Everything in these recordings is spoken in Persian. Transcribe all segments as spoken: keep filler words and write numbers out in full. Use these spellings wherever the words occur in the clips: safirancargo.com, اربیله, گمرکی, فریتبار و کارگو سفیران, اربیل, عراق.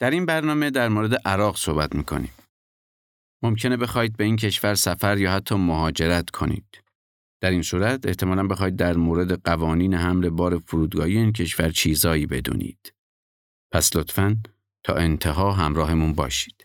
در این برنامه در مورد عراق صحبت می‌کنیم. ممکنه بخواید به این کشور سفر یا حتی مهاجرت کنید. در این صورت احتمالاً بخواید در مورد قوانین حمل بار فرودگاهی این کشور چیزایی بدونید. پس لطفاً تا انتها همراهمون باشید.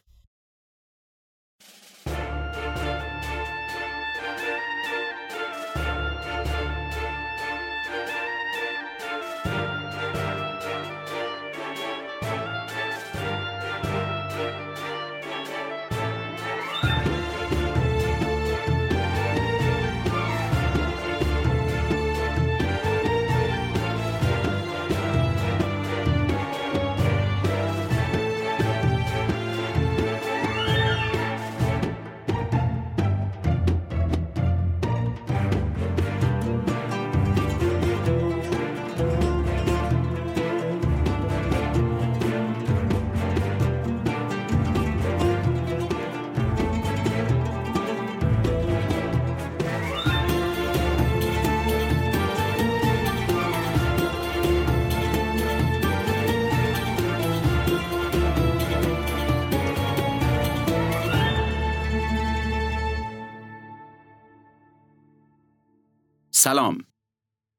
سلام.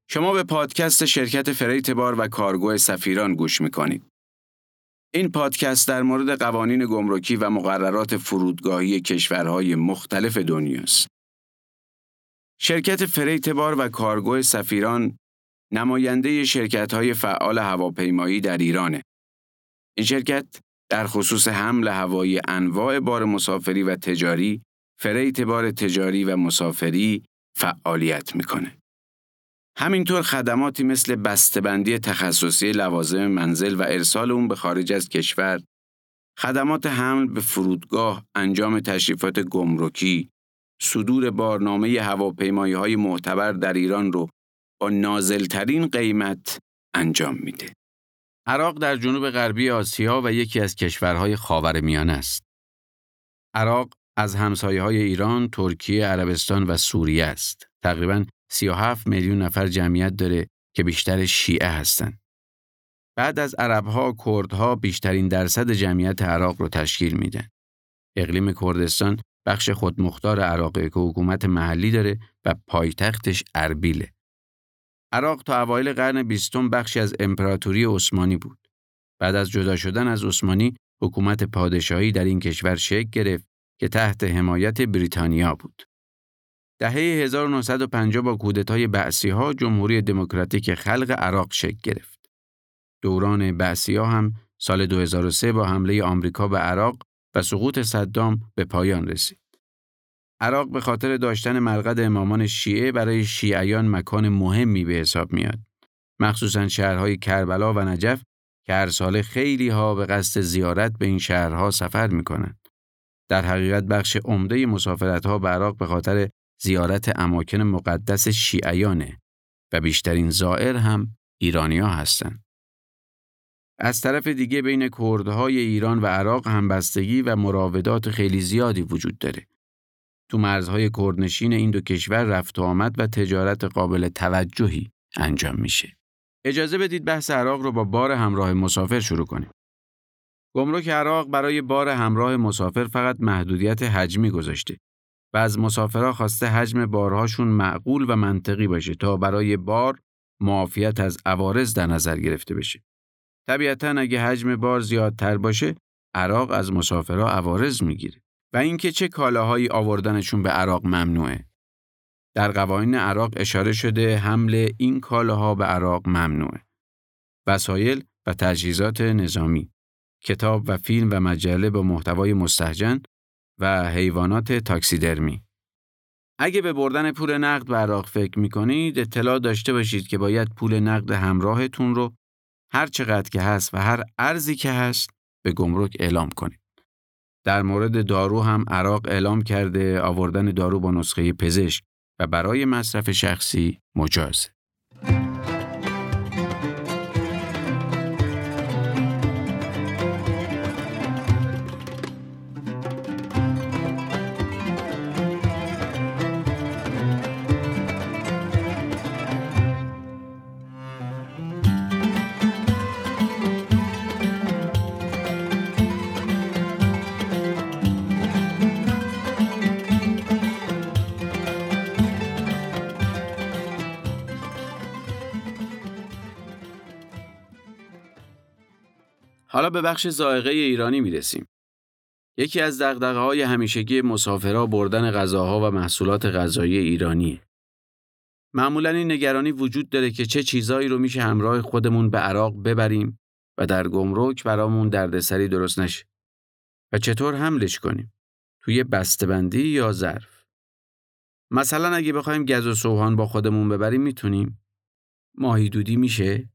شما به پادکست شرکت فریتبار و کارگو سفیران گوش می‌کنید. این پادکست در مورد قوانین گمرکی و مقررات فرودگاهی کشورهای مختلف دنیاست. شرکت فریتبار و کارگو سفیران نماینده شرکت‌های فعال هواپیمایی در ایرانه. این شرکت در خصوص حمل هوایی انواع بار مسافری و تجاری، فریتبار تجاری و مسافری فعالیت میکنه. همینطور خدماتی مثل بسته‌بندی تخصصی لوازم منزل و ارسال اون به خارج از کشور، خدمات حمل به فرودگاه، انجام تشریفات گمرکی، صدور بارنامه هواپیمایی‌های معتبر در ایران رو با نازل‌ترین قیمت انجام میده. عراق در جنوب غربی آسیا و یکی از کشورهای خاورمیانه است. عراق از همسایه‌های ایران، ترکیه، عربستان و سوریه است. تقریباً سی و هفت میلیون نفر جمعیت داره که بیشتر شیعه هستند. بعد از عرب‌ها، کردها بیشترین درصد جمعیت عراق رو تشکیل میدن. اقلیم کردستان بخش خودمختار عراقه که حکومت محلی داره و پایتختش اربیله. عراق تا اوایل قرن بیستم بخشی از امپراتوری عثمانی بود. بعد از جدا شدن از عثمانی، حکومت پادشاهی در این کشور شکل گرفت که تحت حمایت بریتانیا بود. دهه هزار و نهصد و پنجاه با کودتای بعثی‌ها جمهوری دموکراتیک خلق عراق شکل گرفت. دوران بعثی‌ها هم سال دو هزار و سه با حمله آمریکا به عراق و سقوط صدام به پایان رسید. عراق به خاطر داشتن مرقد امامان شیعه برای شیعیان مکان مهمی به حساب میاد. مخصوصاً شهرهای کربلا و نجف که هر سال خیلی‌ها به قصد زیارت به این شهرها سفر می‌کنند. در حقیقت بخش عمده مسافرت‌ها به عراق به خاطر زیارت اماکن مقدس شیعیانه و بیشترین زائر هم ایرانی‌ها هستند. از طرف دیگه بین کردهای ایران و عراق همبستگی و مراودات خیلی زیادی وجود داره. تو مرزهای کردنشین این دو کشور رفت و آمد و تجارت قابل توجهی انجام میشه. اجازه بدید بحث عراق رو با بار همراه مسافر شروع کنیم. گمرک عراق برای بار همراه مسافر فقط محدودیت حجمی گذاشته و از مسافرها خواسته حجم بارهاشون معقول و منطقی باشه تا برای بار معافیت از عوارض در نظر گرفته بشه. طبیعتاً اگه حجم بار زیادتر باشه، عراق از مسافرها عوارض میگیره و اینکه چه کالاهایی آوردنشون به عراق ممنوعه. در قوانین عراق اشاره شده حمل این کالاها به عراق ممنوعه. وسایل و تجهیزات نظامی، کتاب و فیلم و مجله با محتوای مستهجن و حیوانات تاکسیدرمی. اگه به بردن پول نقد به عراق فکر می‌کنید، اطلاع داشته باشید که باید پول نقد همراهتون رو هر چقدر که هست و هر ارزی که هست به گمرک اعلام کنید. در مورد دارو هم عراق اعلام کرده آوردن دارو با نسخه پزشک و برای مصرف شخصی مجازه. حالا به بخش ذائقه ایرانی میرسیم. یکی از دغدغه‌های همیشگی مسافرها بردن غذاها و محصولات غذایی ایرانی. معمولاً این نگرانی وجود داره که چه چیزایی رو میشه همراه خودمون به عراق ببریم و در گمرک برامون دردسری درست نشه و چطور حملش کنیم، توی بسته‌بندی یا ظرف. مثلا اگه بخوایم گز و سوهان با خودمون ببریم میتونیم؟ ماهی دودی میشه؟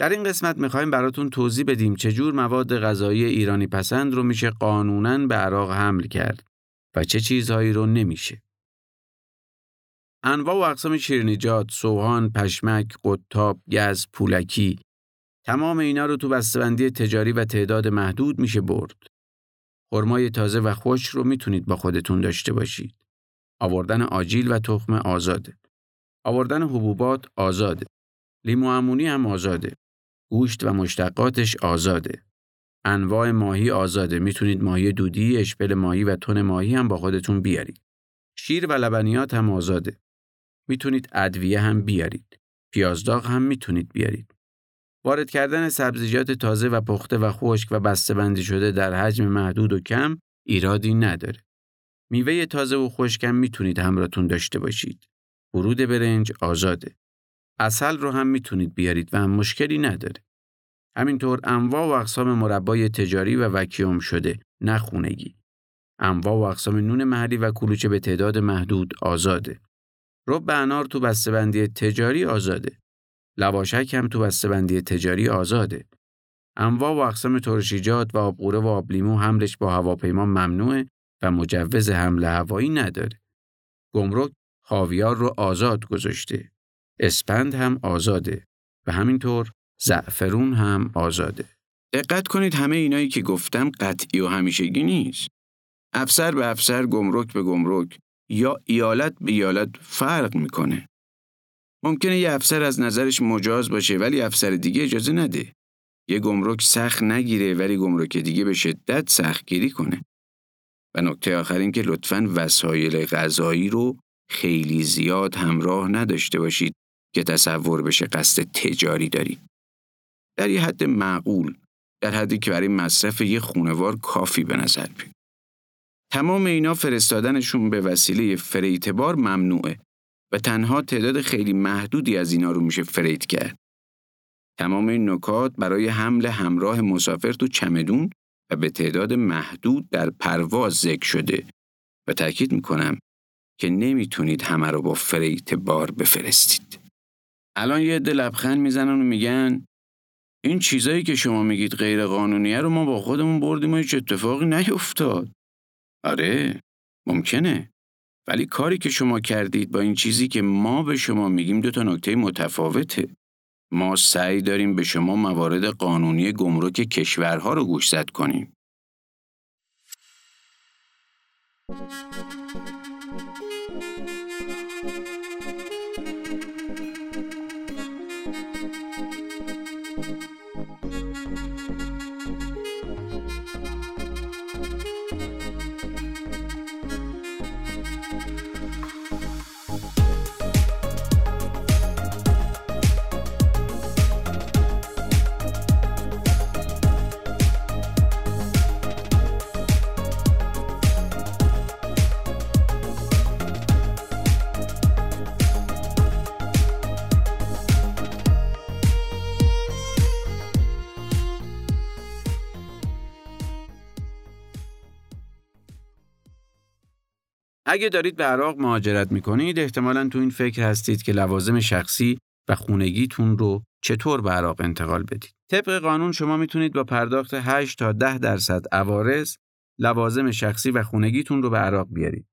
در این قسمت میخوایم براتون توضیح بدیم چجور مواد غذایی ایرانی پسند رو میشه قانوناً به عراق حمل کرد و چه چیزهایی رو نمیشه. انواع و اقسام شیرینیجات، سوهان، پشمک، قطاب، گز، پولکی، تمام اینا رو تو بسته‌بندی تجاری و تعداد محدود میشه برد. خرمای تازه و خوش رو میتونید با خودتون داشته باشید. آوردن آجیل و تخم آزاده. آوردن حبوبات آزاده. لیمو عمونی هم آزاده. گوشت و مشتقاتش آزاده. انواع ماهی آزاده. میتونید ماهی دودی، اشپل ماهی و تن ماهی هم با خودتون بیارید. شیر و لبنیات هم آزاده. میتونید ادویه هم بیارید. پیازداغ هم میتونید بیارید. وارد کردن سبزیجات تازه و پخته و خشک و بسته‌بندی شده در حجم محدود و کم ایرادی نداره. میوه تازه و خشک هم میتونید همراهتون داشته باشید. ورود برنج آزاده. عسل رو هم میتونید بیارید و هم مشکلی نداره. همینطور انواع و اقسام مربای تجاری و وکیوم شده، نه خونگی. انواع و اقسام نون محلی و کلوچه به تعداد محدود آزاده. رب انار تو بسته‌بندی تجاری آزاده. لواشک هم تو بسته‌بندی تجاری آزاده. انواع و اقسام ترشیجات و آبقوره و آبلیمو حملش با هواپیما ممنوعه و مجوز حمل هوایی نداره. گمرک خاویار رو آزاد گذاشته. اسپند هم آزاده و همینطور زعفرون هم آزاده. دقت کنید همه اینایی که گفتم قطعی و همیشگی نیست. افسر به افسر، گمرک به گمرک یا ایالت به ایالت فرق میکنه. ممکنه یه افسر از نظرش مجاز باشه ولی افسر دیگه اجازه نده. یه گمرک سخت نگیره ولی گمرک دیگه به شدت سختگیری کنه. و نکته آخر این که لطفاً وسایل غذایی رو خیلی زیاد همراه نداشته باشید که تصور بشه قصد تجاری دارید. در یه حد معقول، در حدی که برای مصرف یه خونوار کافی به نظر بیاد. تمام اینا فرستادنشون به وسیله فریتبار ممنوعه و تنها تعداد خیلی محدودی از اینا رو میشه فریت کرد. تمام این نکات برای حمل همراه مسافر تو چمدون و به تعداد محدود در پرواز ذکر شده و تأکید میکنم که نمیتونید همه رو با فریت بار بفرستید. الان یه عده لبخند میزنن و میگن این چیزایی که شما میگید غیر قانونیه رو ما با خودمون بردیم و هیچ اتفاقی نیفتاد. آره، ممکنه. ولی کاری که شما کردید با این چیزی که ما به شما میگیم دو تا نکته متفاوته. ما سعی داریم به شما موارد قانونی گمرک کشورها رو گوشزد کنیم. اگه دارید به عراق مهاجرت میکنید احتمالاً تو این فکر هستید که لوازم شخصی و خونگیتون رو چطور به عراق انتقال بدید. طبق قانون شما میتونید با پرداخت هشت تا ده درصد عوارض لوازم شخصی و خونگیتون رو به عراق بیارید.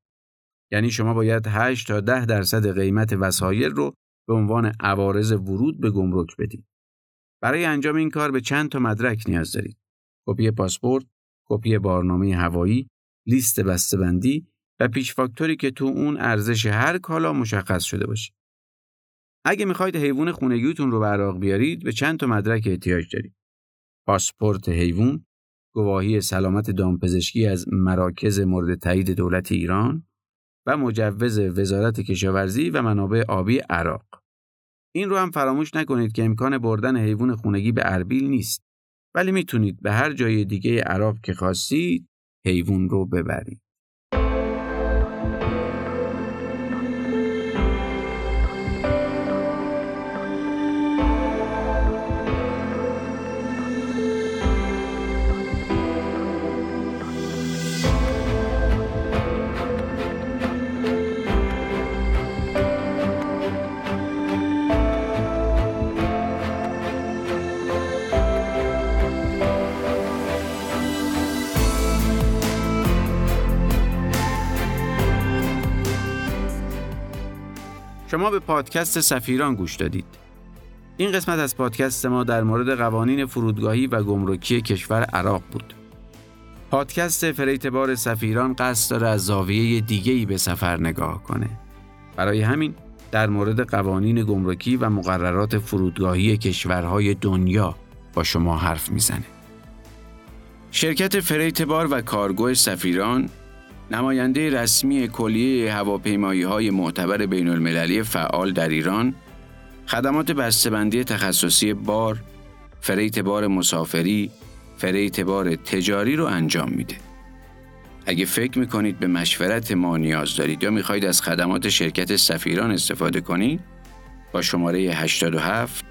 یعنی شما باید هشت تا ده درصد قیمت وسایل رو به عنوان عوارض ورود به گمرک بدید. برای انجام این کار به چند تا مدرک نیاز دارید: کپی پاسپورت، کپی بارنامه هوایی، لیست بسته‌بندی و پیش فاکتوری که تو اون ارزش هر کالا مشخص شده باشه. اگه میخواید حیوان خونگیتون رو به عراق بیارید به چند تا مدرک احتیاج دارید: پاسپورت حیوان، گواهی سلامت دامپزشکی از مراکز مورد تایید دولت ایران و مجوز وزارت کشاورزی و منابع آبی عراق. این رو هم فراموش نکنید که امکان بردن حیوان خونگی به اربیل نیست ولی میتونید به هر جای دیگه عراق که خواستید حیوان رو ببرید. شما به پادکست سفیران گوش دادید. این قسمت از پادکست ما در مورد قوانین فرودگاهی و گمرکی کشور عراق بود. پادکست فریتبار سفیران قصد داره از زاویه دیگه‌ای به سفر نگاه کنه. برای همین در مورد قوانین گمرکی و مقررات فرودگاهی کشورهای دنیا با شما حرف میزنه. شرکت فریتبار و کارگو سفیران نماینده رسمی کلیه هواپیمایی‌های معتبر بین‌المللی فعال در ایران، خدمات بسته‌بندی تخصصی بار، فریت بار مسافری، فریت بار تجاری رو انجام میده. اگه فکر می‌کنید به مشورت ما نیاز دارید یا می‌خواید از خدمات شرکت سفیران استفاده کنید، با شماره هشتاد و هفت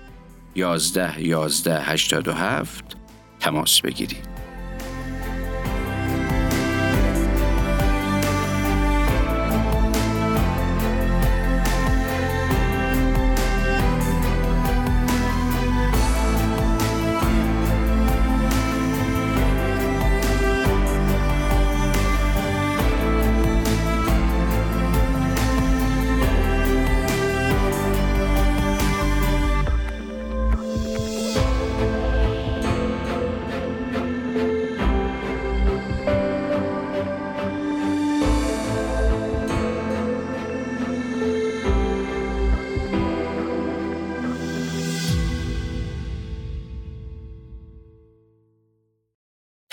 یازده یازده هشتاد و هفت تماس بگیرید.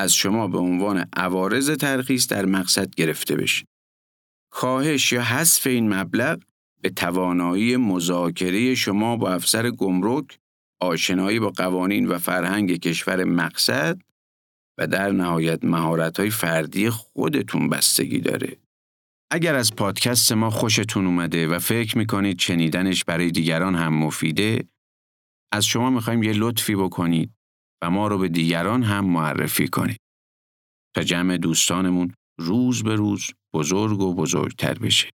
از شما به عنوان عوارض ترخیص در مقصد گرفته بشه. کاهش یا حذف این مبلغ به توانایی مذاکره شما با افسر گمرک، آشنایی با قوانین و فرهنگ کشور مقصد و در نهایت مهارت‌های فردی خودتون بستگی داره. اگر از پادکست ما خوشتون اومده و فکر می‌کنید شنیدنش برای دیگران هم مفیده، از شما می‌خوایم یه لطفی بکنید و ما رو به دیگران هم معرفی کنید تا جمع دوستانمون روز به روز بزرگ و بزرگتر بشه.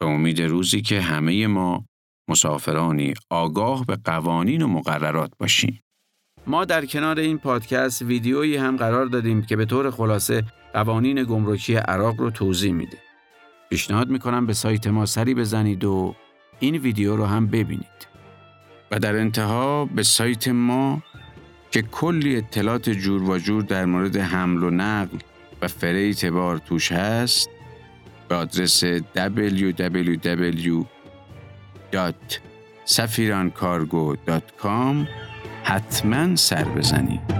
به امید روزی که همه ما مسافرانی آگاه به قوانین و مقررات باشیم. ما در کنار این پادکست ویدیویی هم قرار دادیم که به طور خلاصه قوانین گمرکی عراق رو توضیح میده. پیشنهاد میکنم به سایت ما سری بزنید و این ویدیو رو هم ببینید. و در انتها به سایت ما که کلی اطلاعات جور و جور در مورد حمل و نقل و فریت بار توش هست، به آدرس دبلیو دبلیو دبلیو دات سفیران کارگو دات کام حتما سر بزنید.